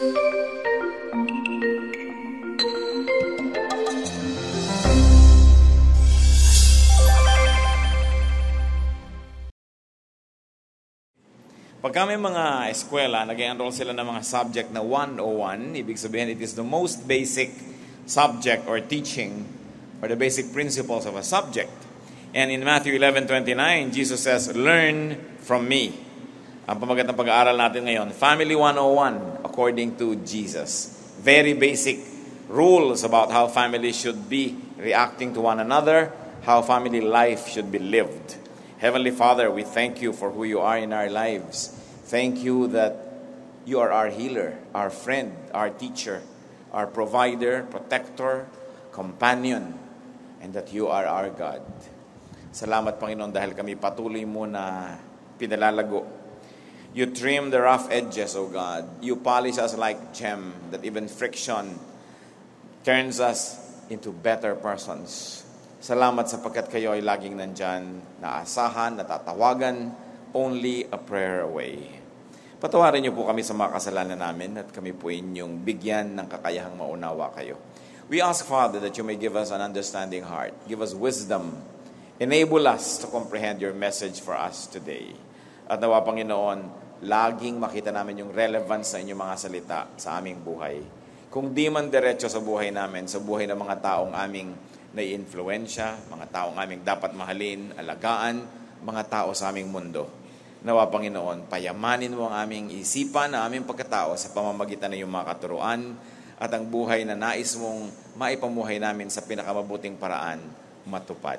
Pag kami mga eskwela, nag-enroll sila ng mga subject na 101, ibig sabihin it is the most basic subject or teaching or the basic principles of a subject. And in Matthew 11:29, Jesus says, "Learn from me." Ang pamagat ng pag-aaral natin ngayon, Family 101 according to Jesus. Very basic rules about how family should be reacting to one another, how family life should be lived. Heavenly Father, we thank you for who you are in our lives. Thank you that you are our healer, our friend, our teacher, our provider, protector, companion, and that you are our God. Salamat, Panginoon, dahil kami patuloy mo na pinalalago. You trim the rough edges, O God. You polish us like gem, that even friction turns us into better persons. Salamat sapagkat kayo ay laging nandyan, naasahan, natatawagan, only a prayer away. Patawarin niyo po kami sa mga kasalanan namin at kami po inyong bigyan ng kakayahang maunawa kayo. We ask, Father, that you may give us an understanding heart. Give us wisdom. Enable us to comprehend your message for us today. At nawa, Panginoon, laging makita namin yung relevance sa inyong mga salita sa aming buhay. Kung di man diretso sa buhay namin, sa buhay ng mga taong aming naiinfluensya, mga taong aming dapat mahalin, alagaan, mga tao sa aming mundo. Nawa, Panginoon, payamanin mo ang aming isipan, ang aming pagkatao sa pamamagitan ng iyong mga katuruan at ang buhay na nais mong maipamuhay namin sa pinakamabuting paraan, matupad.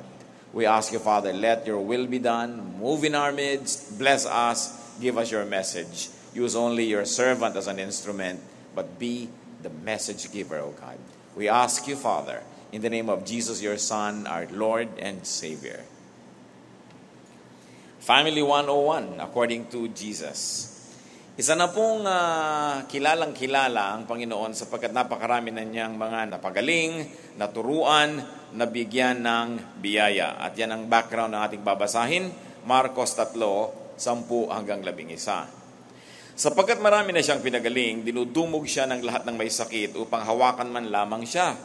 We ask you, Father, let your will be done. Move in our midst. Bless us. Give us your message. Use only your servant as an instrument, but be the message giver, O God. We ask you, Father, in the name of Jesus, your Son, our Lord and Savior. Family 101, according to Jesus. Isa na pong kilalang-kilala ang Panginoon sapagkat napakarami na niyang mga napagaling, naturuan, nabigyan ng biyaya. At yan ang background ng ating babasahin, Marcos 3:10-11. Sapagkat marami na siyang pinagaling, dinudumog siya ng lahat ng may sakit upang hawakan man lamang siya.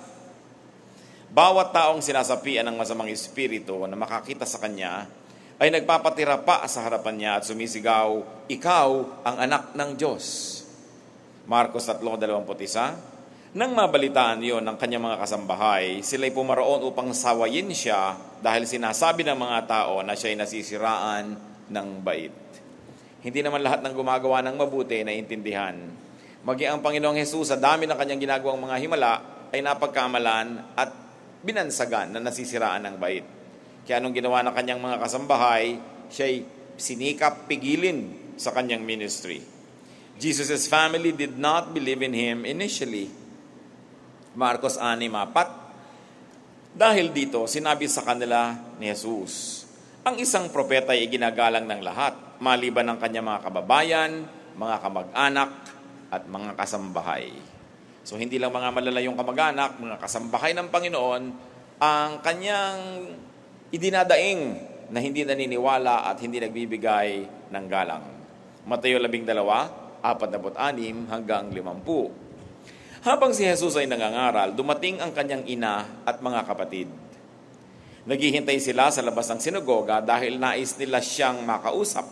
Bawat taong sinasapian ng masamang espiritu na makakita sa kanya ay nagpapatira pa sa harapan niya at sumisigaw, "Ikaw ang anak ng Diyos." Marcos 3:21. Nang mabalitaan yon ng kanyang mga kasambahay, sila'y pumaroon upang sawayin siya dahil sinasabi ng mga tao na siya'y nasisiraan ng bait. Hindi naman lahat ng gumagawa ng mabuti na intindihan. Maging ang Panginoong Hesus sa dami ng kanyang ginagawang mga himala ay napagkamalan at binansagan na nasisiraan ng bait. Kaya anong ginawa ng kanyang mga kasambahay, siya'y sinikap pigilin sa kanyang ministry. Jesus' family did not believe in him initially. Marcos 6:4. Dahil dito, sinabi sa kanila ni Jesus, ang isang propeta ay ginagalang ng lahat, maliban ng kanyang mga kababayan, mga kamag-anak, at mga kasambahay. So, hindi lang mga malalayong kamag-anak, mga kasambahay ng Panginoon, ang kanyang idinadaing na hindi naniniwala at hindi nagbibigay ng galang. Mateo 12:46-50. Habang si Jesus ay nangangaral, dumating ang kanyang ina at mga kapatid. Naghihintay sila sa labas ng sinagoga dahil nais nila siyang makausap.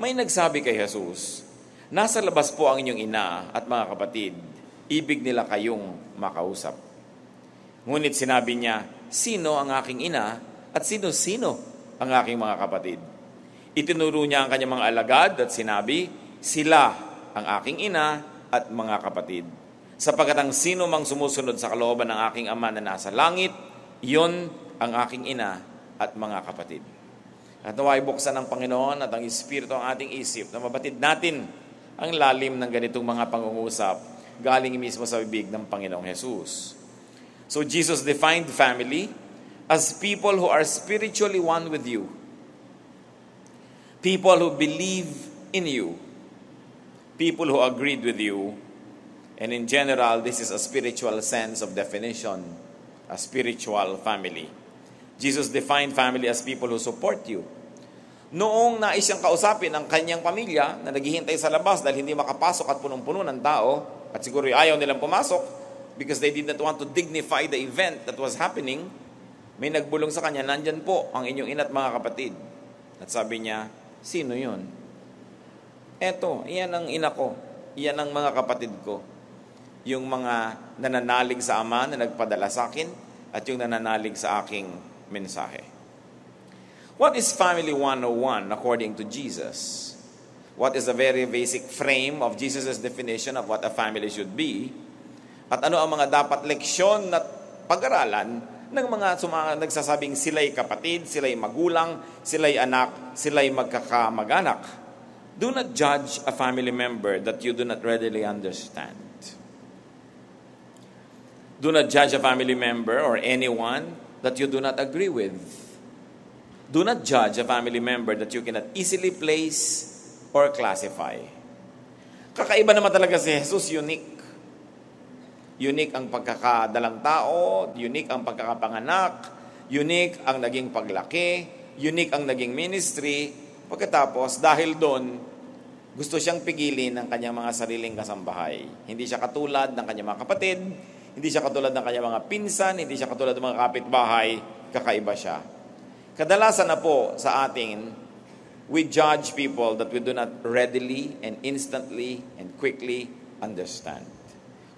May nagsabi kay Jesus, "Nasa labas po ang inyong ina at mga kapatid. Ibig nila kayong makausap." Ngunit sinabi niya, "Sino ang aking ina at sino-sino ang aking mga kapatid?" Itinuro niya ang kanyang mga alagad at sinabi, "Sila ang aking ina at mga kapatid. Sapagkat ang sino mang sumusunod sa kalooban ng aking ama na nasa langit, iyon ang aking ina at mga kapatid." At nawa'y buksan ng Panginoon at ang Espiritu ang ating isip na mabatid natin ang lalim ng ganitong mga pangungusap galing mismo sa bibig ng Panginoong Jesus. So Jesus defined family as people who are spiritually one with you. People who believe in you. People who agreed with you. And in general, this is a spiritual sense of definition. A spiritual family. Jesus defined family as people who support you. Noong nais siyang kausapin ang kanyang pamilya na naghihintay sa labas dahil hindi makapasok at punong-puno ng tao, at siguro ayaw nilang pumasok because they did not want to dignify the event that was happening, may nagbulong sa kanya, nandyan po ang inyong ina't mga kapatid. At sabi niya, sino yun? Eto, iyan ang ina ko, iyan ang mga kapatid ko. Yung mga nananalig sa ama na nagpadala sa akin at yung nananalig sa aking mensahe. What is Family 101 according to Jesus? What is the very basic frame of Jesus' definition of what a family should be? At ano ang mga dapat leksyon at pag-aralan ng mga nagsasabing sila'y kapatid, sila'y magulang, sila'y anak, sila'y magkakamag-anak? Do not judge a family member that you do not readily understand. Do not judge a family member or anyone that you do not agree with. Do not judge a family member that you cannot easily place or classify. Kakaiba naman talaga si Jesus, unique. Unique ang pagkakadalang tao, unique ang pagkakapanganak, unique ang naging paglaki, unique ang naging ministry. Pagkatapos, dahil doon, gusto siyang pigilin ng kanyang mga sariling kasambahay. Hindi siya katulad ng kanyang mga kapatid, hindi siya katulad ng kanyang mga pinsan, hindi siya katulad ng mga kapitbahay, kakaiba siya. Kadalasan na po sa atin, we judge people that we do not readily and instantly and quickly understand.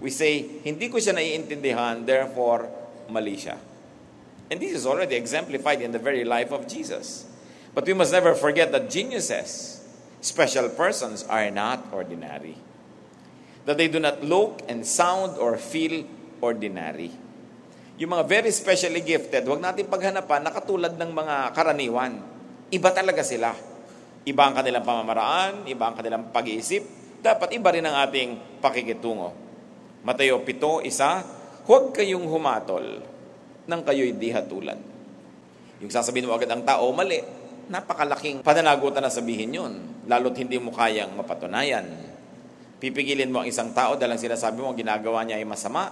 We say, hindi ko siya naiintindihan, therefore, mali siya. And this is already exemplified in the very life of Jesus. But we must never forget that geniuses, special persons, are not ordinary. That they do not look and sound or feel ordinary. Yung mga very specially gifted, huwag natin paghanapan na katulad ng mga karaniwan. Iba talaga sila. Iba ang kanilang pamamaraan, iba ang kanilang pag-iisip. Dapat iba rin ang ating pakikitungo. Mateo 7:1, huwag kayong humatol nang kayo'y di hatulan. Yung sasabihin mo agad ang tao, mali. Napakalaking pananagutan na sabihin yun, lalo't hindi mo kayang mapatunayan. Pipigilin mo ang isang tao dahil ang sinasabi mo, ang ginagawa niya ay masama,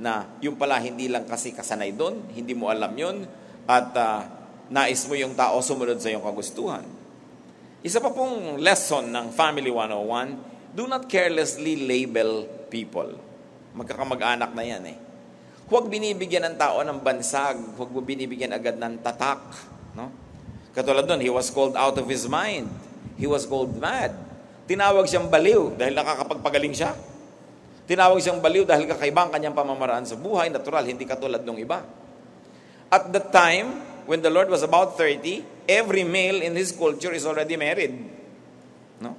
na yung pala hindi lang kasi kasanay doon, hindi mo alam yun, at nais mo yung tao sumunod sa iyong kagustuhan. Isa pa pong lesson ng Family 101, do not carelessly label people. Magkakamag-anak na yan eh. Huwag binibigyan ng tao ng bansag, huwag mo binibigyan agad ng tatak. No? Katulad doon, he was called out of his mind. He was called mad. Tinawag siyang baliw dahil nakakapagpagaling siya. Tinawag siyang baliw dahil kakaiba ang kanyang pamamaraan sa buhay, natural, hindi katulad ng iba. At the time, when the Lord was about 30, every male in his culture is already married. No?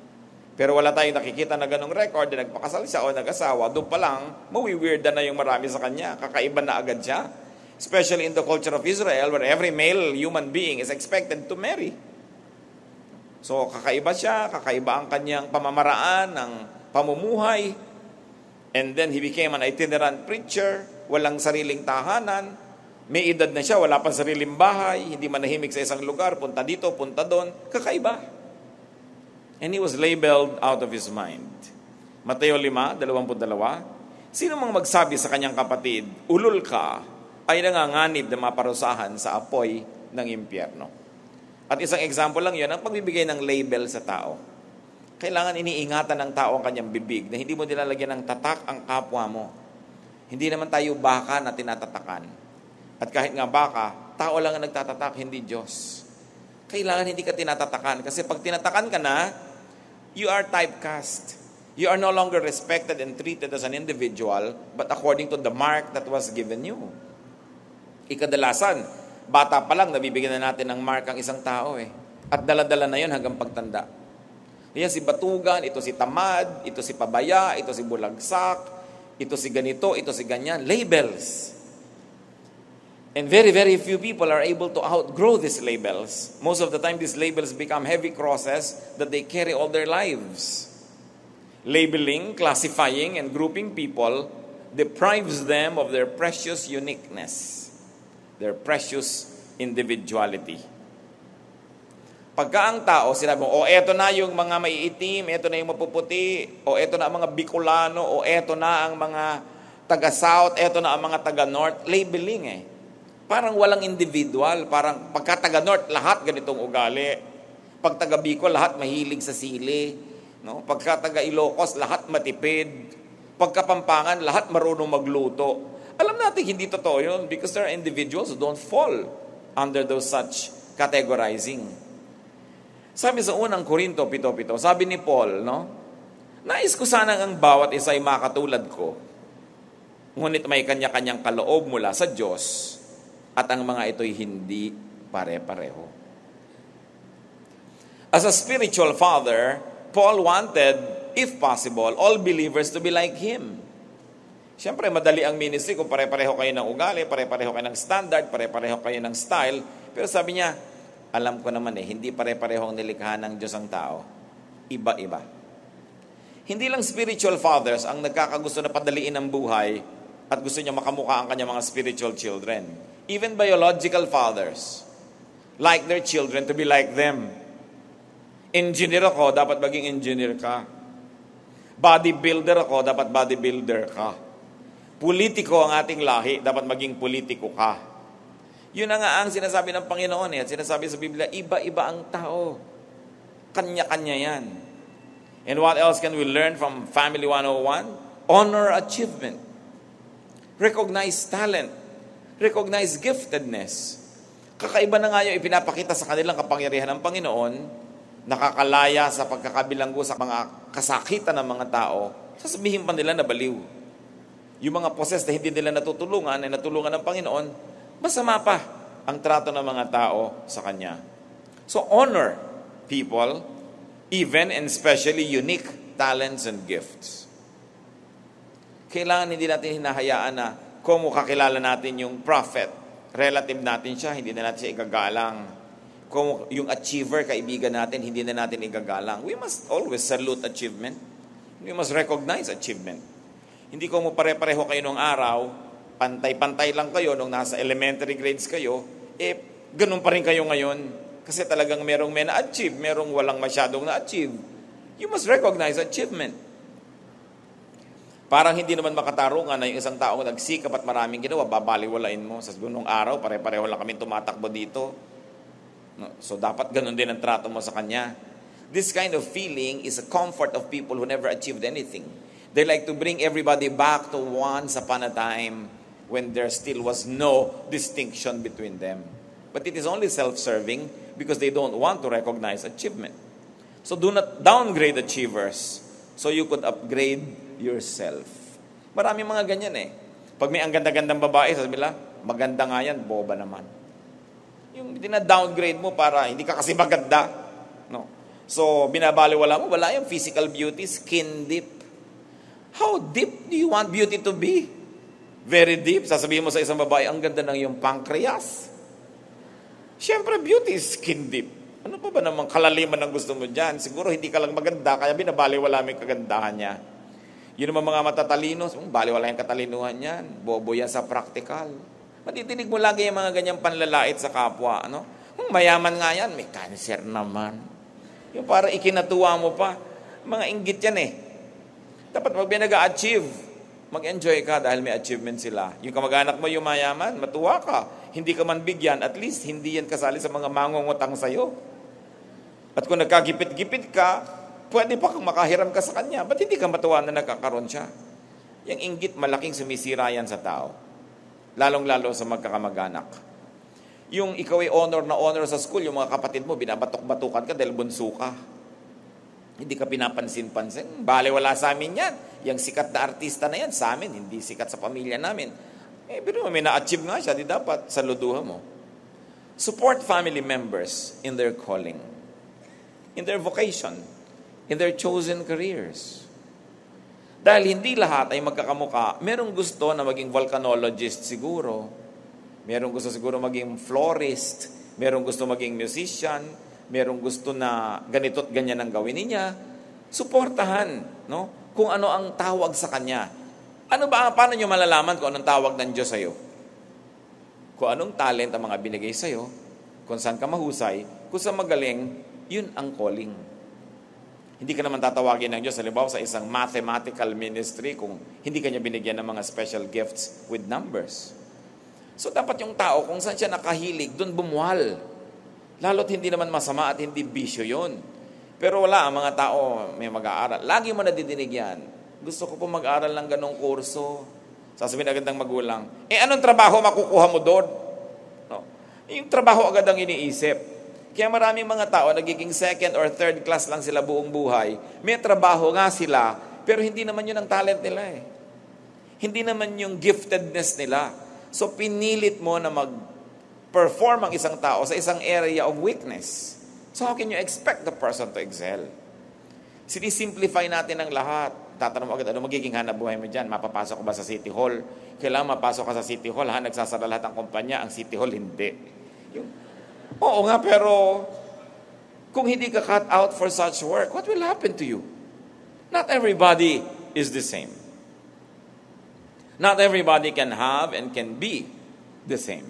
Pero wala tayong nakikita na ganong record na nagpakasal siya o nag-asawa, doon pa lang, mawiweirda na yung marami sa kanya, kakaiba na agad siya. Especially in the culture of Israel, where every male human being is expected to marry. So, kakaiba siya, kakaiba ang kanyang pamamaraan, ng pamumuhay, and then he became an itinerant preacher, walang sariling tahanan, may edad na siya, wala pang sariling bahay, hindi manahimik sa isang lugar, punta dito, punta doon, kakaiba. And he was labeled out of his mind. Mateo 5:22, sino mang magsabi sa kanyang kapatid, ulol ka, ay nanganganib na maparusahan sa apoy ng impyerno. At isang example lang yun, ang pagbibigay ng label sa tao. Kailangan iniingatan ng tao ang kanyang bibig na hindi mo nilalagyan ng tatak ang kapwa mo. Hindi naman tayo baka na tinatatakan. At kahit nga baka, tao lang ang nagtatatak, hindi Diyos. Kailangan hindi ka tinatatakan kasi pag tinatakan ka na, you are typecast. You are no longer respected and treated as an individual but according to the mark that was given you. Ikadalasan, bata pa lang nabibigyan na natin ng mark ang isang tao eh. At dala-dala na yun hanggang pagtanda. Ayan si batugan, ito si tamad, ito si pabaya, ito si bulagsak, ito si ganito, ito si ganyan. Labels. And very, very few people are able to outgrow these labels. Most of the time, these labels become heavy crosses that they carry all their lives. Labeling, classifying, and grouping people deprives them of their precious uniqueness, their precious individuality. Pagka ang tao, sinabi mo, eto na yung mga maiitim, eto na yung mapuputi, eto na ang mga Bicolano, eto na ang mga taga-South, eto na ang mga taga-North. Labeling eh. Parang walang individual, parang pagka taga-North, lahat ganitong ugali. Pag taga Bicol, lahat mahilig sa sili. No? Pagka taga Ilocos, lahat matipid. Pagka Pampangan, lahat marunong magluto. Alam natin, hindi totoo yun because there are individuals who don't fall under those such categorizing. Sabi sa unang Korinto 7:7, sabi ni Paul, no? Nais ko sanang ang bawat isa ay makatulad ko. Ngunit may kanya-kanyang kaloob mula sa Diyos at ang mga ito'y hindi pare-pareho. As a spiritual father, Paul wanted, if possible, all believers to be like him. Siyempre, madali ang ministry kung pare-pareho kayo ng ugali, pare-pareho kayo ng standard, pare-pareho kayo ng style. Pero sabi niya, alam ko naman hindi pare-pareho ang nilikha ng Diyos ang tao. Iba-iba. Hindi lang spiritual fathers ang nagkakagusto na padaliin ang buhay at gusto niya makamukha ang kanyang mga spiritual children. Even biological fathers like their children to be like them. Engineer ako, dapat maging engineer ka. Bodybuilder ako, dapat bodybuilder ka. Politiko ang ating lahi, dapat maging politiko ka. Yun na nga ang sinasabi ng Panginoon at sinasabi sa Biblia, iba-iba ang tao. Kanya-kanya yan. And what else can we learn from Family 101? Honor achievement. Recognize talent. Recognize giftedness. Kakaiba na nga yung ipinapakita sa kanilang kapangyarihan ng Panginoon, nakakalaya sa pagkakabilanggo sa mga kasakitan ng mga tao, sasabihin pa nila na baliw. Yung mga poses na hindi nila natutulungan, ay natulungan ng Panginoon, masama pa ang trato ng mga tao sa Kanya. So honor people, even and especially unique talents and gifts. Kailangan hindi natin hinahayaan na kung kakilala natin yung prophet, relative natin siya, hindi na natin siya igagalang. Kung yung achiever, kaibigan natin, hindi na natin igagalang. We must always salute achievement. We must recognize achievement. Hindi kung pare-pareho kayo nung araw, pantay-pantay lang kayo nung nasa elementary grades kayo, ganun pa rin kayo ngayon. Kasi talagang merong may na-achieve, merong walang masyadong na-achieve. You must recognize achievement. Parang hindi naman makatarungan na yung isang taong nagsikap at maraming ginawa, babaliwalain mo. Sa bunong araw, pare-pareho lang kami tumatakbo dito. So dapat ganun din ang trato mo sa kanya. This kind of feeling is a comfort of people who never achieved anything. They like to bring everybody back to once upon a time when there still was no distinction between them. But it is only self-serving because they don't want to recognize achievement. So do not downgrade achievers so you could upgrade yourself. Maraming mga ganyan eh. Pag may ang ganda-gandang babae, sabi nila, maganda nga yan, boba naman. Yung dina-downgrade mo para hindi ka kasi maganda. No. So binabaliwala mo, wala yung physical beauty, skin deep. How deep do you want beauty to be? Very deep. Sasabihin mo sa isang babae, ang ganda ng iyong pancreas. Siyempre, beauty is skin deep. Ano pa ba namang kalaliman ang gusto mo dyan? Siguro hindi ka lang maganda, kaya binabaliwala mo yung kagandahan niya. Yun naman mga matatalino, baliwala yung katalinuhan niyan. Bobo yan sa practical. Matidinig mo lagi yung mga ganyang panlalait sa kapwa. Ano? Mayaman nga yan, may cancer naman. Yung para ikinatuwa mo pa. Mga inggit yan eh. Dapat pag binaga-achieve, mag-enjoy ka dahil may achievement sila. Yung kamag-anak mo yung mayaman, matuwa ka. Hindi ka man bigyan, at least hindi yan kasali sa mga mangungutang sa'yo. At kung nagkagipit-gipit ka, pwede pa kang makahiram ka sa kanya. Ba't hindi ka matuwa na nagkakaroon siya? Yung inggit, malaking sumisira yan sa tao. Lalong-lalo sa magkakamag-anak. Yung ikaw ay honor na honor sa school, yung mga kapatid mo, binabatok-batukan ka dahil bunso ka. Hindi ka pinapansin-pansin. Baliwala sa amin yan. Yung sikat na artista na yan, sa amin, hindi sikat sa pamilya namin. Pero may na-achieve nga siya, di dapat saluduhan mo. Support family members in their calling, in their vocation, in their chosen careers. Dahil hindi lahat ay magkakamuka. Merong gusto na maging volcanologist siguro. Merong gusto siguro maging florist. Merong gusto maging musician. Merong gusto na ganito't ganyan ang gawin niya, suportahan, no? Kung ano ang tawag sa kanya. Ano ba, paano nyo malalaman kung anong tawag ng Diyos sa'yo? Kung anong talent ang mga binigay sa'yo, kung saan ka mahusay, kung saan magaling, yun ang calling. Hindi ka naman tatawagin ng Diyos, halimbawa sa isang mathematical ministry, kung hindi ka niya binigyan ng mga special gifts with numbers. So dapat yung tao, kung saan siya nakahilig, doon bumuhal. Lalo't hindi naman masama at hindi bisyo yun. Pero wala, ang mga tao may mag-aaral. Lagi mo nadidinig yan. Gusto ko po mag-aaral ng ganong kurso. Sasabihin agad ng magulang, anong trabaho makukuha mo doon? No. Yung trabaho agad ang iniisip. Kaya maraming mga tao, nagiging second or third class lang sila buong buhay. May trabaho nga sila, pero hindi naman yun ang talent nila eh. Hindi naman yung giftedness nila. So pinilit mo na mag-perform ang isang tao sa isang area of weakness. So how can you expect the person to excel? Sinisimplify natin ang lahat. Tatanong mo agad, ano magiging hanap buhay mo dyan? Mapapasok ba sa City Hall? Kailangan mapasok ka sa City Hall, ha? Nagsasara lahat ang kumpanya, ang City Hall, hindi. Oo nga, pero kung hindi ka cut out for such work, what will happen to you? Not everybody is the same. Not everybody can have and can be the same.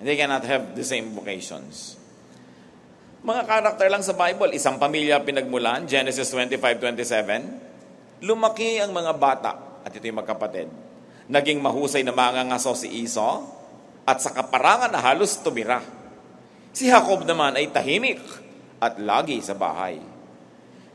They cannot have the same vocations. Mga karakter lang sa Bible, isang pamilya pinagmulan, Genesis 25:27, lumaki ang mga bata, at ito yung magkapatid, naging mahusay na mangangaso si Esau, at sa kaparangan na halos tumira. Si Jacob naman ay tahimik at lagi sa bahay.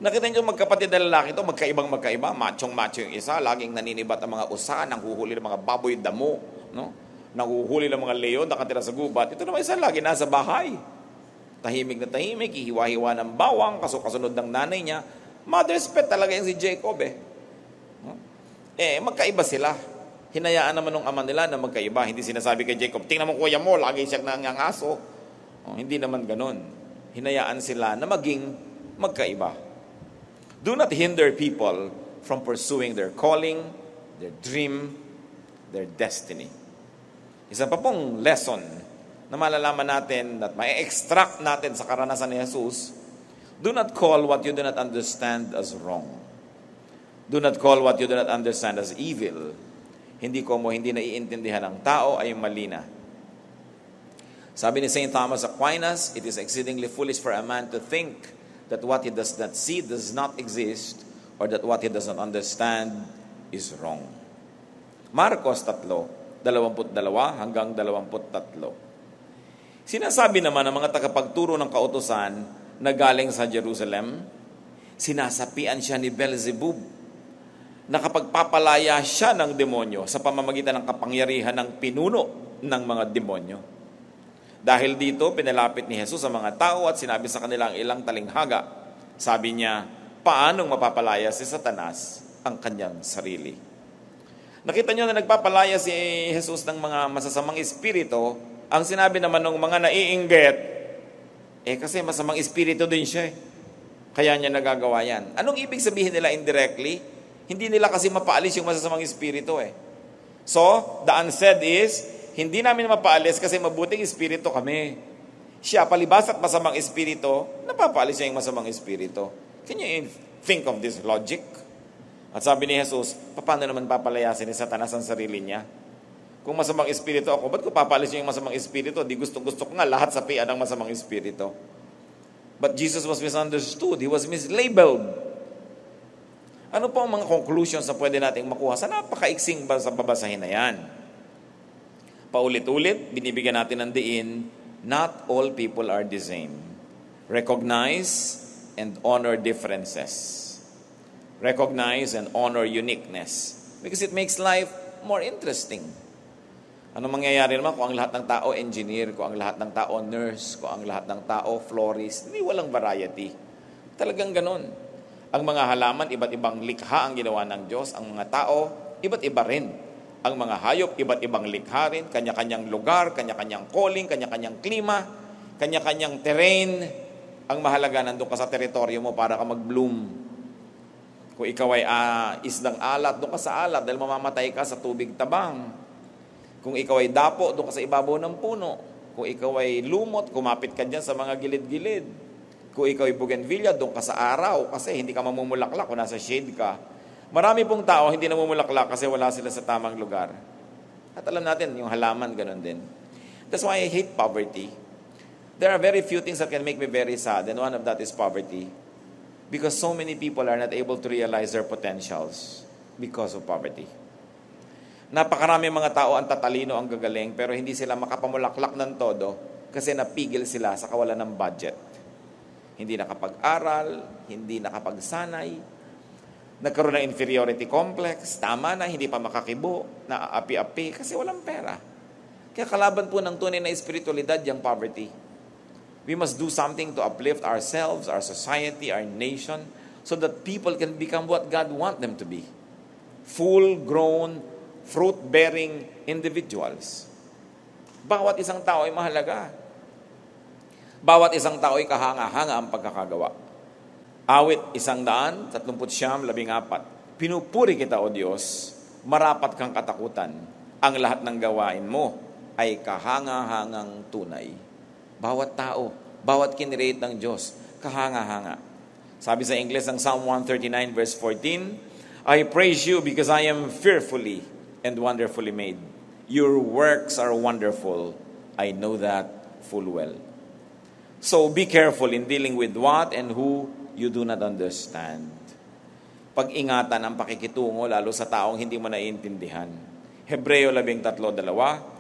Nakita niyo magkapatid na lalaki ito, magkaiba, machong-macho yung isa, laging naninibat ang mga usa, nanghuhuli ng mga baboy damo, no? Nanghuhuli ng mga leon, nakatira sa gubat. Ito naman isa, lagi nasa bahay. Tahimik na tahimik, hiwa-hiwa ng bawang, kasunod ng nanay niya. Mother's pet talaga yung si Jacob eh. Magkaiba sila. Hinayaan naman ng ama nila na magkaiba. Hindi sinasabi kay Jacob, tingnan mo kuya mo, lagi siya nangangaso. Hindi naman ganun. Hinayaan sila na maging magkaiba. Do not hinder people from pursuing their calling, their dream, their destiny. Isa pa pong lesson na malalaman natin at ma-extract natin sa karanasan ni Jesus, do not call what you do not understand as wrong. Do not call what you do not understand as evil. Hindi naiintindihan ng tao ay mali na. Sabi ni St. Thomas Aquinas, it is exceedingly foolish for a man to think that what he does not see does not exist or that what he does not understand is wrong. Marcos 3:22-23. Sinasabi naman ng mga tagapagturo ng kautusan na galing sa Jerusalem, sinasapian siya ni Beelzebub na nakapagpapalaya siya ng demonyo sa pamamagitan ng kapangyarihan ng pinuno ng mga demonyo. Dahil dito, pinalapit ni Jesus ang mga tao at sinabi sa kanila ang ilang talinghaga. Sabi niya, paanong mapapalaya si Satanas ang kanyang sarili? Nakita niyo na nagpapalaya si Jesus ng mga masasamang espiritu. Ang sinabi naman ng mga naiinggit, kasi masamang espiritu din siya eh. Kaya niya nagagawa yan. Anong ibig sabihin nila indirectly? Hindi nila kasi mapaalis yung masasamang espiritu eh. So, the unsaid is, hindi namin mapaalis kasi mabuting espiritu kami. Siya, palibas at masamang espiritu, napapaalis niya yung masamang espiritu. Can you think of this logic? At sabi ni Jesus, paano naman papalayasin ni Satanas ang sarili niya? Kung masamang espiritu ako, ba't ko papalis yung masamang espiritu? Di gusto ko nga lahat sa pian ng masamang espiritu. But Jesus was misunderstood. He was mislabeled. Ano po ang mga conclusions na pwede nating makuha sa napakaiksing babasahin na yan? Paulit-ulit, binibigyan natin ng diin, not all people are the same. Recognize and honor differences. Recognize and honor uniqueness. Because it makes life more interesting. Ano mangyayari naman kung ang lahat ng tao engineer, kung ang lahat ng tao nurse, kung ang lahat ng tao florist, hindi walang variety. Talagang ganun. Ang mga halaman, iba't ibang likha ang ginawa ng Diyos. Ang mga tao, iba't iba rin. Ang mga hayop, iba't ibang likha rin. Kanya-kanyang lugar, kanya-kanyang calling, kanya-kanyang klima, kanya-kanyang terrain. Ang mahalaga, nandun ka sa teritoryo mo para ka mag-bloom. Kung ikaw ay isdang alat, doon ka sa alat dahil mamamatay ka sa tubig tabang. Kung ikaw ay dapo, doon ka sa ibabaw ng puno. Kung ikaw ay lumot, kumapit ka dyan sa mga gilid-gilid. Kung ikaw ay bougainvillea, doon ka sa araw kasi hindi ka mamumulaklak kung nasa shade ka. Marami pong tao hindi namumulaklak kasi wala sila sa tamang lugar. At alam natin, yung halaman, ganun din. That's why I hate poverty. There are very few things that can make me very sad, and one of that is poverty. Because so many people are not able to realize their potentials because of poverty. Napakarami mga tao ang tatalino, ang gagaling, pero hindi sila makapamulaklak ng todo kasi napigil sila sa kawalan ng budget. Hindi nakapag-aral, hindi nakapagsanay, nagkaroon ng inferiority complex, tama na, hindi pa makakibo, naaapi-api, kasi walang pera. Kaya kalaban po ng tunay na espiritualidad yung poverty. We must do something to uplift ourselves, our society, our nation, so that people can become what God wants them to be. Full-grown, fruit-bearing individuals. Bawat isang tao ay mahalaga. Bawat isang tao ay kahanga-hanga ang pagkakagawa. Awit 139:14. Pinupuri kita, O Diyos, marapat kang katakutan. Ang lahat ng gawain mo ay kahanga-hangang tunay. Bawat tao, bawat kinirate ng Diyos, kahanga-hanga. Sabi sa English ng Psalm 139:14, I praise you because I am fearfully and wonderfully made. Your works are wonderful. I know that full well. So be careful in dealing with what and who you do not understand. Pag-ingatan ang pakikitungo, lalo sa taong hindi mo naiintindihan. Hebreo 13:2.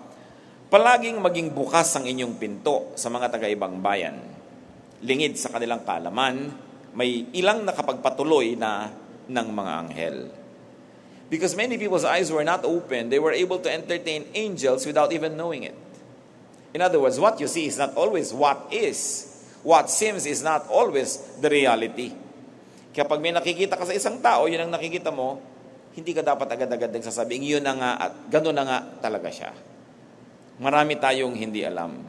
Palaging maging bukas ang inyong pinto sa mga taga-ibang bayan. Lingid sa kanilang kalaman, may ilang nakapagpatuloy na ng mga anghel. Because many people's eyes were not open, they were able to entertain angels without even knowing it. In other words, what you see is not always what is. What seems is not always the reality. Kaya pag may nakikita ka sa isang tao, yun ang nakikita mo, hindi ka dapat agad-agad nagsasabing, yun na nga at gano'n na nga talaga siya. Marami tayong hindi alam.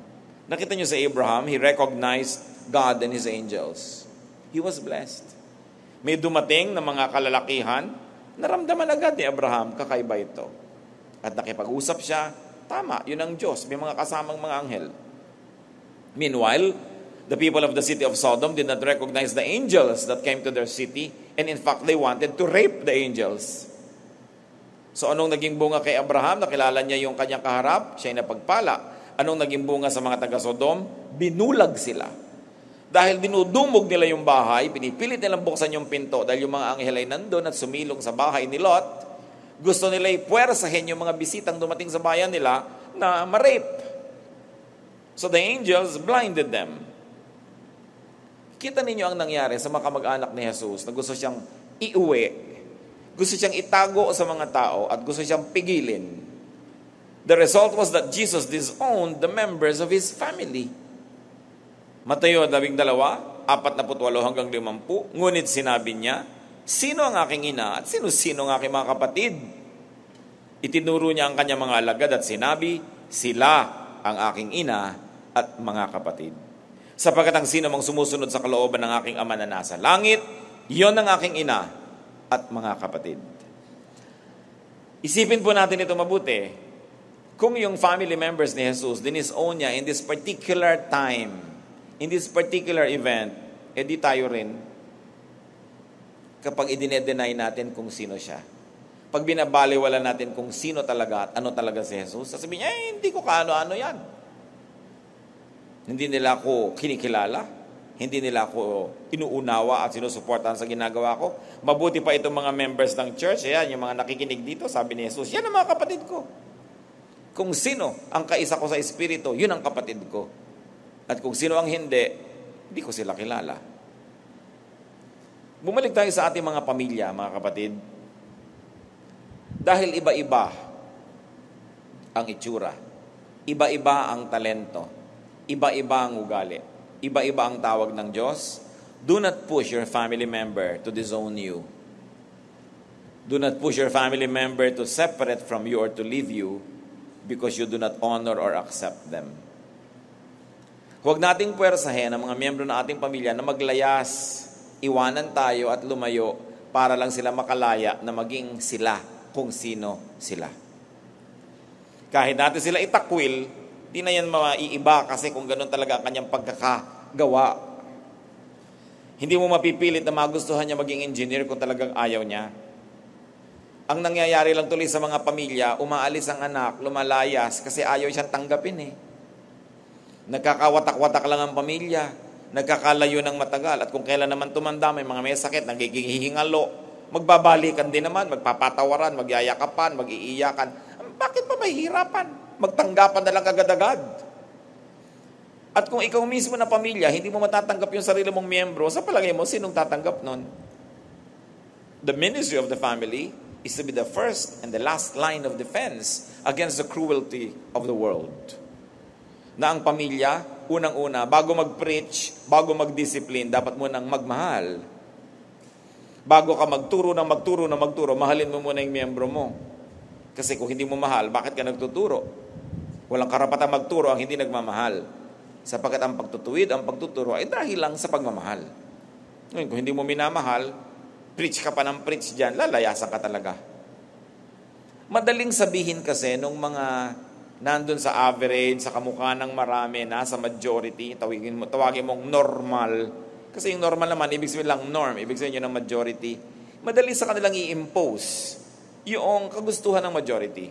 Nakita nyo sa Abraham, he recognized God and his angels. He was blessed. May dumating na mga kalalakihan, naramdaman agad ni Abraham, kakaiba ito. At nakipag-usap siya, tama, yun ang Diyos, may mga kasamang mga anghel. Meanwhile, the people of the city of Sodom did not recognize the angels that came to their city, and in fact, they wanted to rape the angels. So anong naging bunga kay Abraham? Nakilala niya yung kanyang kaharap, siya'y napagpala. Anong naging bunga sa mga taga-Sodom? Binulag sila. Dahil dinudumog nila yung bahay, pinipilit nilang buksan yung pinto dahil yung mga anghel ay nandun at sumilong sa bahay ni Lot. Gusto nila ipuwersahin yung mga bisitang dumating sa bayan nila na ma-rape. So the angels blinded them. Kita ninyo ang nangyari sa mga kamag-anak ni Jesus na gusto siyang iuwi, gusto siyang itago sa mga tao at gusto siyang pigilin. The result was that Jesus disowned the members of his family. Mateo 12:48-50. Ngunit sinabi niya, sino ang aking ina at sino-sino ang aking mga kapatid? Itinuro niya ang kanyang mga alagad at sinabi, sila ang aking ina at mga kapatid. Sapagkat ang sino mang sumusunod sa kalooban ng aking ama na nasa langit, iyon ang aking ina at mga kapatid. Isipin po natin ito mabuti. Kung yung family members ni Jesus dinisown niya in this particular time, in this particular event, edi tayo rin kapag idinedeny natin kung sino siya. Pag binabaliwala natin kung sino talaga at ano talaga si Jesus, sasabihin niya, hindi ko kaano-ano yan. Hindi nila ako kinikilala, hindi nila ako inuunawa at sinusuportahan sa ginagawa ko. Mabuti pa itong mga members ng church, yan, yung mga nakikinig dito, sabi ni Jesus, yan ang mga kapatid ko. Kung sino ang kaisa ko sa Espiritu, yun ang kapatid ko. At kung sino ang hindi ko sila kilala. Bumalik tayo sa ating mga pamilya, mga kapatid. Dahil iba-iba ang itsura, iba-iba ang talento, iba-iba ang ugali, iba-iba ang tawag ng Diyos, do not push your family member to disown you. Do not push your family member to separate from you or to leave you because you do not honor or accept them. Huwag nating puwersahin ang mga miyembro ng ating pamilya na maglayas, iwanan tayo at lumayo para lang sila makalaya na maging sila kung sino sila. Kahit natin sila itakwil, di na yan maiiba kasi kung ganun talaga ang kanyang pagkakagawa. Hindi mo mapipilit na magustuhan niya maging engineer kung talagang ayaw niya. Ang nangyayari lang tuloy sa mga pamilya, umaalis ang anak, lumalayas kasi ayaw siyang tanggapin eh. Nagkakawatak-watak lang ang pamilya, nagkakalayo ng matagal, at kung kailan naman tumanda, may mga may sakit, nagiging hihingalo, magbabalikan din naman, magpapatawaran, magyayakapan, mag-iiyakan. Bakit pa mahihirapan? Magtanggapan na lang agad-agad. At kung ikaw mismo na pamilya, hindi mo matatanggap yung sarili mong miyembro, sa palagay mo, sinong tatanggap nun? The ministry of the family is to be the first and the last line of defense against the cruelty of the world. Na ang pamilya, unang-una, bago mag-preach, bago mag-discipline, dapat mo nang magmahal. Bago ka magturo, mahalin mo muna yung miyembro mo. Kasi kung hindi mo mahal, bakit ka nagtuturo? Walang karapatang magturo ang hindi nagmamahal. Sapagkat ang pagtutuwid, ang pagtuturo ay dahil lang sa pagmamahal. Ngayon, kung hindi mo minamahal, preach ka pa ng preach dyan, lalayasan ka talaga. Madaling sabihin kasi nung mga nandun sa average, sa kamukha ng marami, nasa majority, tawagin mong normal. Kasi yung normal naman, ibig sabihin lang norm, ibig sabihin yun ang majority. Madaling sa kanilang i-impose yung kagustuhan ng majority.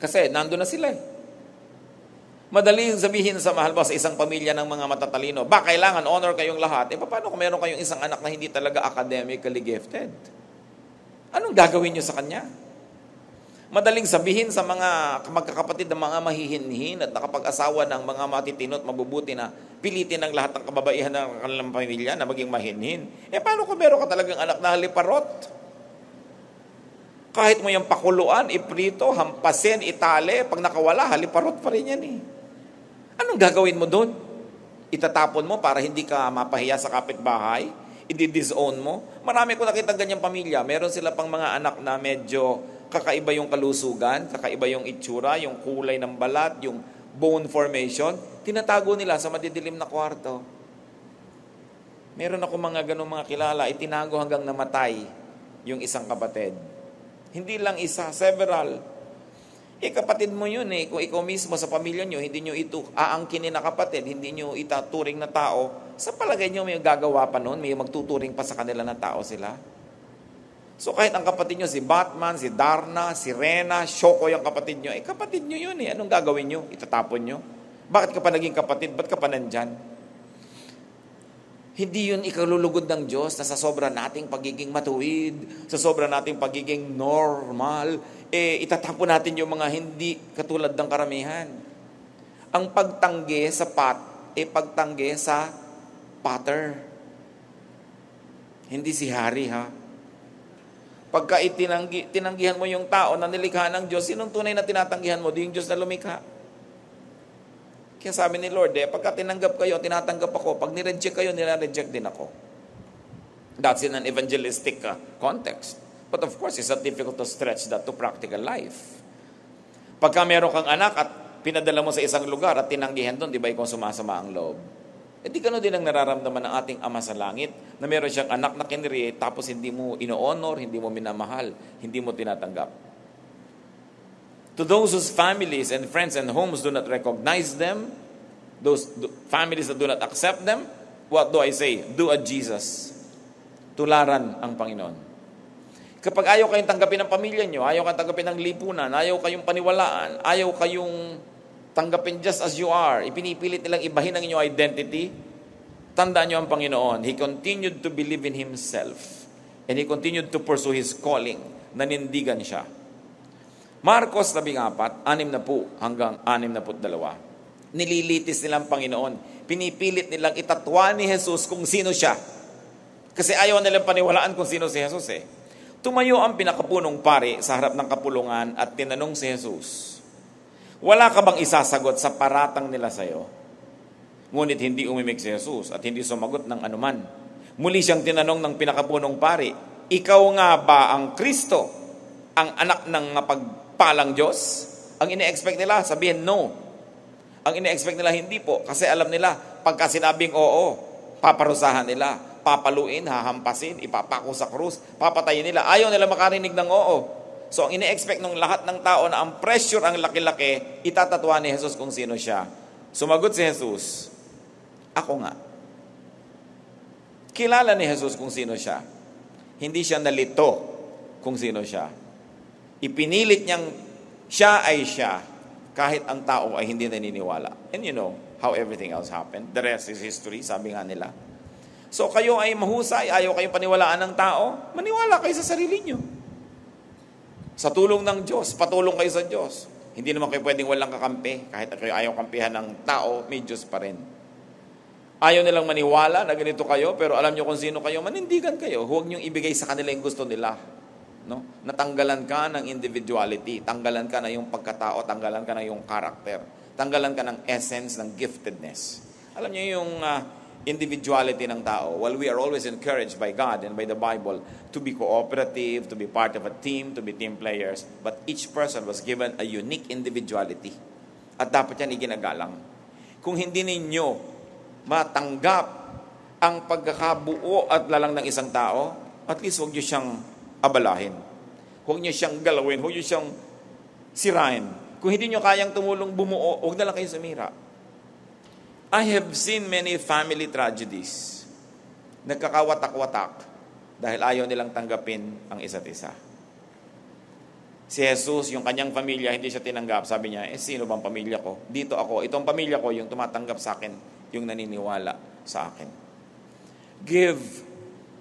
Kasi nandun na sila eh. Madaling sabihin sa mahal ba sa isang pamilya ng mga matatalino, ba kailangan honor kayong lahat, paano kung meron kayong isang anak na hindi talaga academically gifted? Anong gagawin nyo sa kanya? Madaling sabihin sa mga magkakapatid ng mga mahihinhin at nakapag-asawa ng mga matitino at mabubuti na pilitin ng lahat ng kababaihan ng kanilang pamilya na maging mahinhin. Paano kung meron ka talagang anak na haliparot? Kahit mo yung pakuluan, iprito, hampasin, itale, pag nakawala, haliparot pa rin yan eh. Anong gagawin mo doon? Itatapon mo para hindi ka mapahiya sa kapitbahay? I-disown mo? Marami ko nakita ganyang pamilya. Meron sila pang mga anak na medyo kakaiba yung kalusugan, kakaiba yung itsura, yung kulay ng balat, yung bone formation. Tinatago nila sa madidilim na kwarto. Meron ako mga ganong mga kilala. Itinago hanggang namatay yung isang kapatid. Hindi lang isa, several. Kapatid mo yun eh. Kung ikaw mismo sa pamilya nyo, hindi nyo ito aangkinin na kapatid, hindi nyo itaturing na tao, sa palagay nyo may gagawa pa nun, may magtuturing pa sa kanila na tao sila. So kahit ang kapatid nyo, si Batman, si Darna, si Rena, Shoko yung kapatid nyo, kapatid nyo yun eh. Anong gagawin nyo? Itatapon nyo? Bakit ka pa naging kapatid? Ba't ka pa nandyan? Hindi yun ikalulugod ng Diyos na sa sobra nating pagiging matuwid, sa sobra nating pagiging normal, itatapon natin yung mga hindi katulad ng karamihan. Ang pagtanggi sa pagtanggi sa pater. Hindi si hari ha. Pagka tinanggihan mo yung tao na nilikha ng Diyos, sinong tunay na tinatanggihan mo? Di yung Diyos na lumikha. Kaya sabi ni Lord, pagka tinanggap kayo, tinatanggap ako. Pag nireject kayo, nireject din ako. That's in an evangelistic context. But of course, it's not difficult to stretch that to practical life. Pagka meron kang anak at pinadala mo sa isang lugar at tinanggihan doon, di ba ikaw sumasama ang loob? Di gano'n din ang nararamdaman ng ating Ama sa Langit na meron siyang anak na kinire, tapos hindi mo ino-honor, hindi mo minamahal, hindi mo tinatanggap. To those whose families and friends and homes do not recognize them, those families that do not accept them, what do I say? Do a Jesus. Tularan ang Panginoon. Kapag ayaw kayong tanggapin ng pamilya nyo, ayaw kayong tanggapin ng lipunan, ayaw kayong paniwalaan, ayaw kayong tanggapin just as you are, ipinipilit nilang ibahin ang inyong identity, tandaan nyo ang Panginoon. He continued to believe in Himself and He continued to pursue His calling. Nanindigan siya. Marcos 14, 60 hanggang 62. Nililitis nilang Panginoon. Pinipilit nilang itatwa ni Jesus kung sino siya. Kasi ayaw nilang paniwalaan kung sino si Jesus eh. Tumayo ang pinakapunong pari sa harap ng kapulungan at tinanong si Jesus, "Wala ka bang isasagot sa paratang nila sa'yo?" Ngunit hindi umimik si Jesus at hindi sumagot ng anuman. Muli siyang tinanong ng pinakapunong pari, "Ikaw nga ba ang Kristo, ang anak ng mapagpalang Diyos?" Ang ine-expect nila, sabihin no. Ang ine-expect nila, hindi po. Kasi alam nila, pagka sinabing oo, paparusahan nila, papaluin, hahampasin, ipapako sa krus, papatayin nila. Ayaw nila makarinig ng oo. So ang ine-expect ng lahat ng tao na ang pressure ang laki-laki, itatatwa ni Jesus kung sino siya. Sumagot si Jesus, "Ako nga." Kilala ni Jesus kung sino siya. Hindi siya nalito kung sino siya. Ipinilit niyang siya ay siya kahit ang tao ay hindi naniniwala. And you know how everything else happened. The rest is history, sabi nga nila. So kayo ay mahusay, ayaw kayong paniwalaan ng tao, maniwala kayo sa sarili niyo. Sa tulong ng Diyos, patulong kayo sa Diyos. Hindi naman kayo pwedeng walang kakampi. Kahit kayo ayaw kampihan ng tao, may Diyos pa rin. Ayaw nilang maniwala na ganito kayo, pero alam nyo kung sino kayo, manindigan kayo. Huwag niyong ibigay sa kanila yung gusto nila. No? Natanggalan ka ng individuality, tanggalan ka na yung pagkatao, tanggalan ka na yung character, tanggalan ka ng essence, ng giftedness. Alam nyo yung individuality ng tao. Well, we are always encouraged by God and by the Bible to be cooperative, to be part of a team, to be team players. But each person was given a unique individuality. At dapat yan iginagalang. Kung hindi ninyo matanggap ang pagkakabuo at lalang ng isang tao, at least huwag niyo siyang abalahin. Huwag niyo siyang galawin, huwag niyo siyang sirain. Kung hindi niyo kayang tumulong bumuo, huwag na lang kayo sumira. I have seen many family tragedies. Nagkakawatak-watak dahil ayaw nilang tanggapin ang isa't isa. Si Jesus, yung kanyang pamilya, hindi siya tinanggap. Sabi niya, sino bang pamilya ko? Dito ako. Itong pamilya ko yung tumatanggap sa akin, yung naniniwala sa akin. Give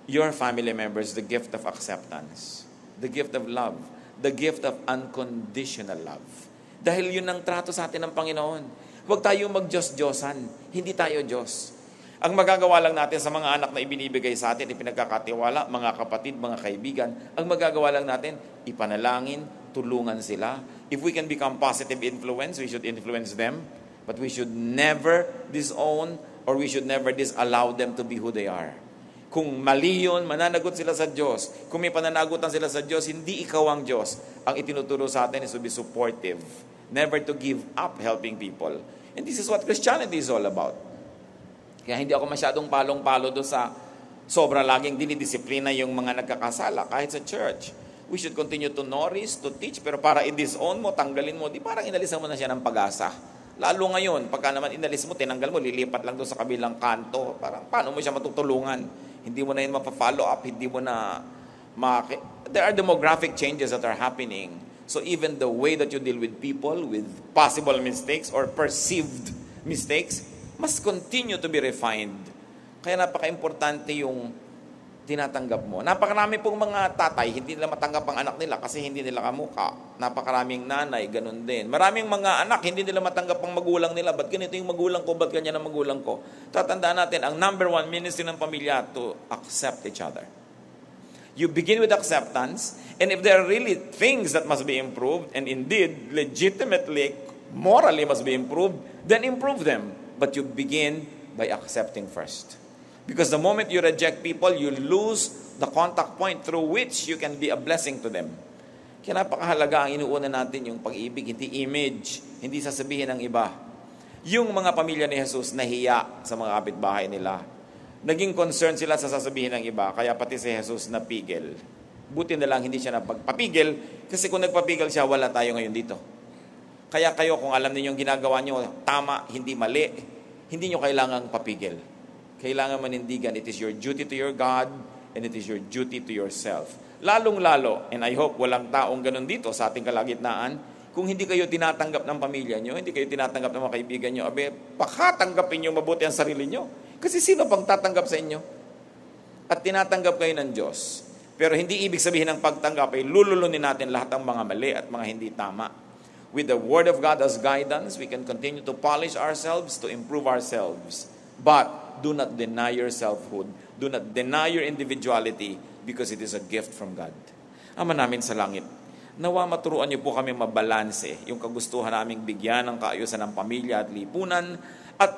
your family members the gift of acceptance, the gift of love, the gift of unconditional love. Dahil yun ang trato sa atin ng Panginoon. Huwag tayo mag-Diyos-Diyosan. Hindi tayo Diyos. Ang magagawa lang natin sa mga anak na ibinibigay sa atin, ipinagkakatiwala, mga kapatid, mga kaibigan, ang magagawa lang natin, ipanalangin, tulungan sila. If we can become positive influence, we should influence them. But we should never disown or we should never disallow them to be who they are. Kung mali yun, mananagot sila sa Diyos. Kung may pananagutan sila sa Diyos, hindi ikaw ang Diyos. Ang itinuturo sa atin is to be supportive. Never to give up helping people. And this is what Christianity is all about. Kaya hindi ako masyadong palong-palo doon sa sobra laging dinidisiplina yung mga nagkakasala kahit sa church. We should continue to nourish, to teach, pero para i-disown mo, tanggalin mo, di parang inalisan mo na siya ng pag-asa. Lalo ngayon, pagka naman inalis mo, tinanggal mo, lilipat lang doon sa kabilang kanto. Parang, paano mo siya matutulungan? Hindi mo na yun mapa-follow up, hindi mo na... There are demographic changes that are happening. So even the way that you deal with people, with possible mistakes or perceived mistakes, must continue to be refined. Kaya napaka-importante yung tinatanggap mo. Napakarami pong mga tatay, hindi nila matanggap ang anak nila kasi hindi nila kamukha. Napakaraming nanay, ganun din. Maraming mga anak, hindi nila matanggap ang magulang nila. Ba't ganito yung magulang ko? Ba't ganyan ang magulang ko? Tatandaan natin, ang #1 ministry ng pamilya, to accept each other. You begin with acceptance, and if there are really things that must be improved, and indeed, legitimately, morally must be improved, then improve them. But you begin by accepting first. Because the moment you reject people, you lose the contact point through which you can be a blessing to them. Kaya napakahalaga ang inuuna natin yung pag-ibig, hindi image, hindi sasabihin ng iba. Yung mga pamilya ni Jesus nahiya sa mga kapitbahay nila. Naging concern sila sa sasabihin ng iba, kaya pati si Jesus napigil. Buti na lang hindi siya napagpapigil, kasi kung nagpapigil siya, wala tayo ngayon dito. Kaya kayo, kung alam niyo yung ginagawa niyo, tama, hindi mali, hindi niyo kailangang papigil. Kailangan manindigan, it is your duty to your God, and it is your duty to yourself. Lalong-lalo, and I hope walang taong ganun dito sa ating kalagitnaan, kung hindi kayo tinatanggap ng pamilya nyo, hindi kayo tinatanggap ng mga kaibigan nyo, abe, pakatanggapin nyo mabuti ang sarili nyo. Kasi sino pang tatanggap sa inyo? At tinatanggap kayo ng Diyos. Pero hindi ibig sabihin ng pagtanggap ay lululunin natin lahat ng mga mali at mga hindi tama. With the Word of God as guidance, we can continue to polish ourselves, to improve ourselves. But do not deny your selfhood. Do not deny your individuality. Because it is a gift from God. Ama namin sa langit, nawa maturuan niyo po kami mabalanse yung kagustuhan naming bigyan ng kaayusan ng pamilya at lipunan at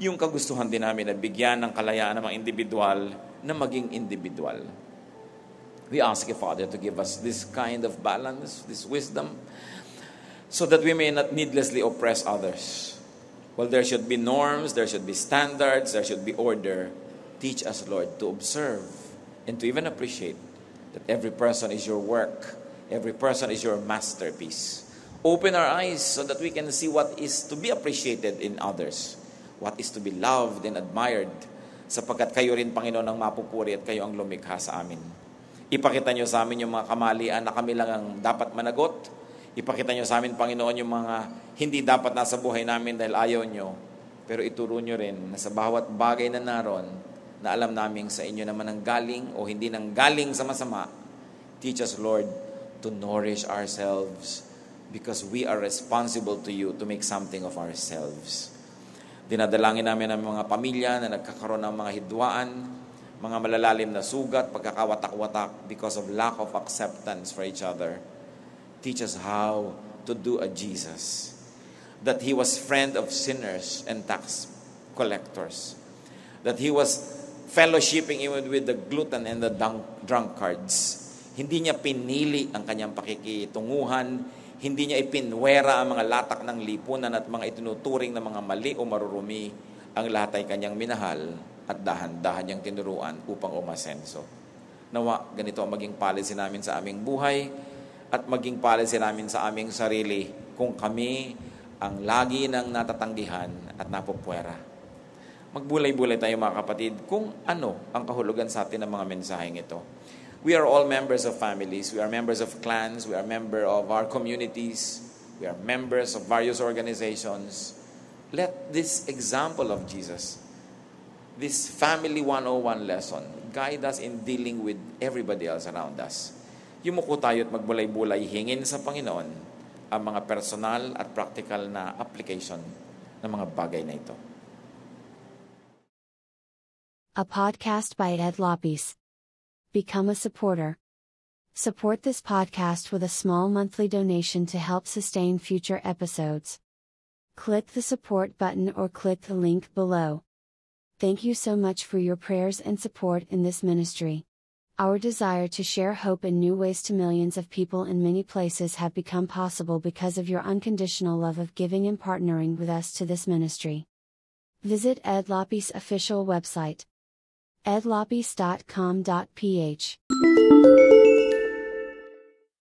yung kagustuhan din namin na bigyan ng kalayaan ng mga individual na maging individual. We ask you, Father, to give us this kind of balance, this wisdom, so that we may not needlessly oppress others. Well, there should be norms, there should be standards, there should be order. Teach us, Lord, to observe and to even appreciate that every person is your work, every person is your masterpiece. Open our eyes so that we can see what is to be appreciated in others, what is to be loved and admired, sapagkat kayo rin, Panginoon, ang mapupuri at kayo ang lumikha sa amin. Ipakita niyo sa amin yung mga kamalian na kami lang ang dapat managot. Ipakita niyo sa amin, Panginoon, yung mga hindi dapat nasa buhay namin dahil ayaw niyo. Pero ituro niyo rin na sa bawat bagay na naroon, na alam namin sa inyo naman ang galing o hindi nang galing sa masama. Teach us, Lord, to nourish ourselves, because we are responsible to you to make something of ourselves. Dinadalangin namin ang mga pamilya na nagkakaroon ng mga hidwaan, mga malalalim na sugat, pagkakawatak-watak because of lack of acceptance for each other. Teach us how to do a Jesus, that He was friend of sinners and tax collectors, that He was fellowshipping even with the glutton and the drunkards. Hindi niya pinili ang kanyang pakikitunguhan, hindi niya ipinwera ang mga latak ng lipunan at mga itinuturing na mga mali o marurumi. Ang lahat ay kanyang minahal at dahan-dahan niyang tinuruan upang umasenso. Nawa, ganito ang maging policy namin sa aming buhay at maging policy namin sa aming sarili kung kami ang lagi nang natatanggihan at napupwera. Magbulay-bulay tayo mga kapatid kung ano ang kahulugan sa atin ng mga mensaheng ito. We are all members of families, we are members of clans, we are members of our communities, we are members of various organizations. Let this example of Jesus, this Family 101 lesson, guide us in dealing with everybody else around us. Yumuko tayo at magbulay-bulay, hingin sa Panginoon ang mga personal at practical na application ng mga bagay na ito. A podcast by Ed Lopez. Become a supporter. Support this podcast with a small monthly donation to help sustain future episodes. Click the support button or click the link below. Thank you so much for your prayers and support in this ministry. Our desire to share hope in new ways to millions of people in many places have become possible because of your unconditional love of giving and partnering with us to this ministry. Visit Ed Lopez official website. edlopez.com.ph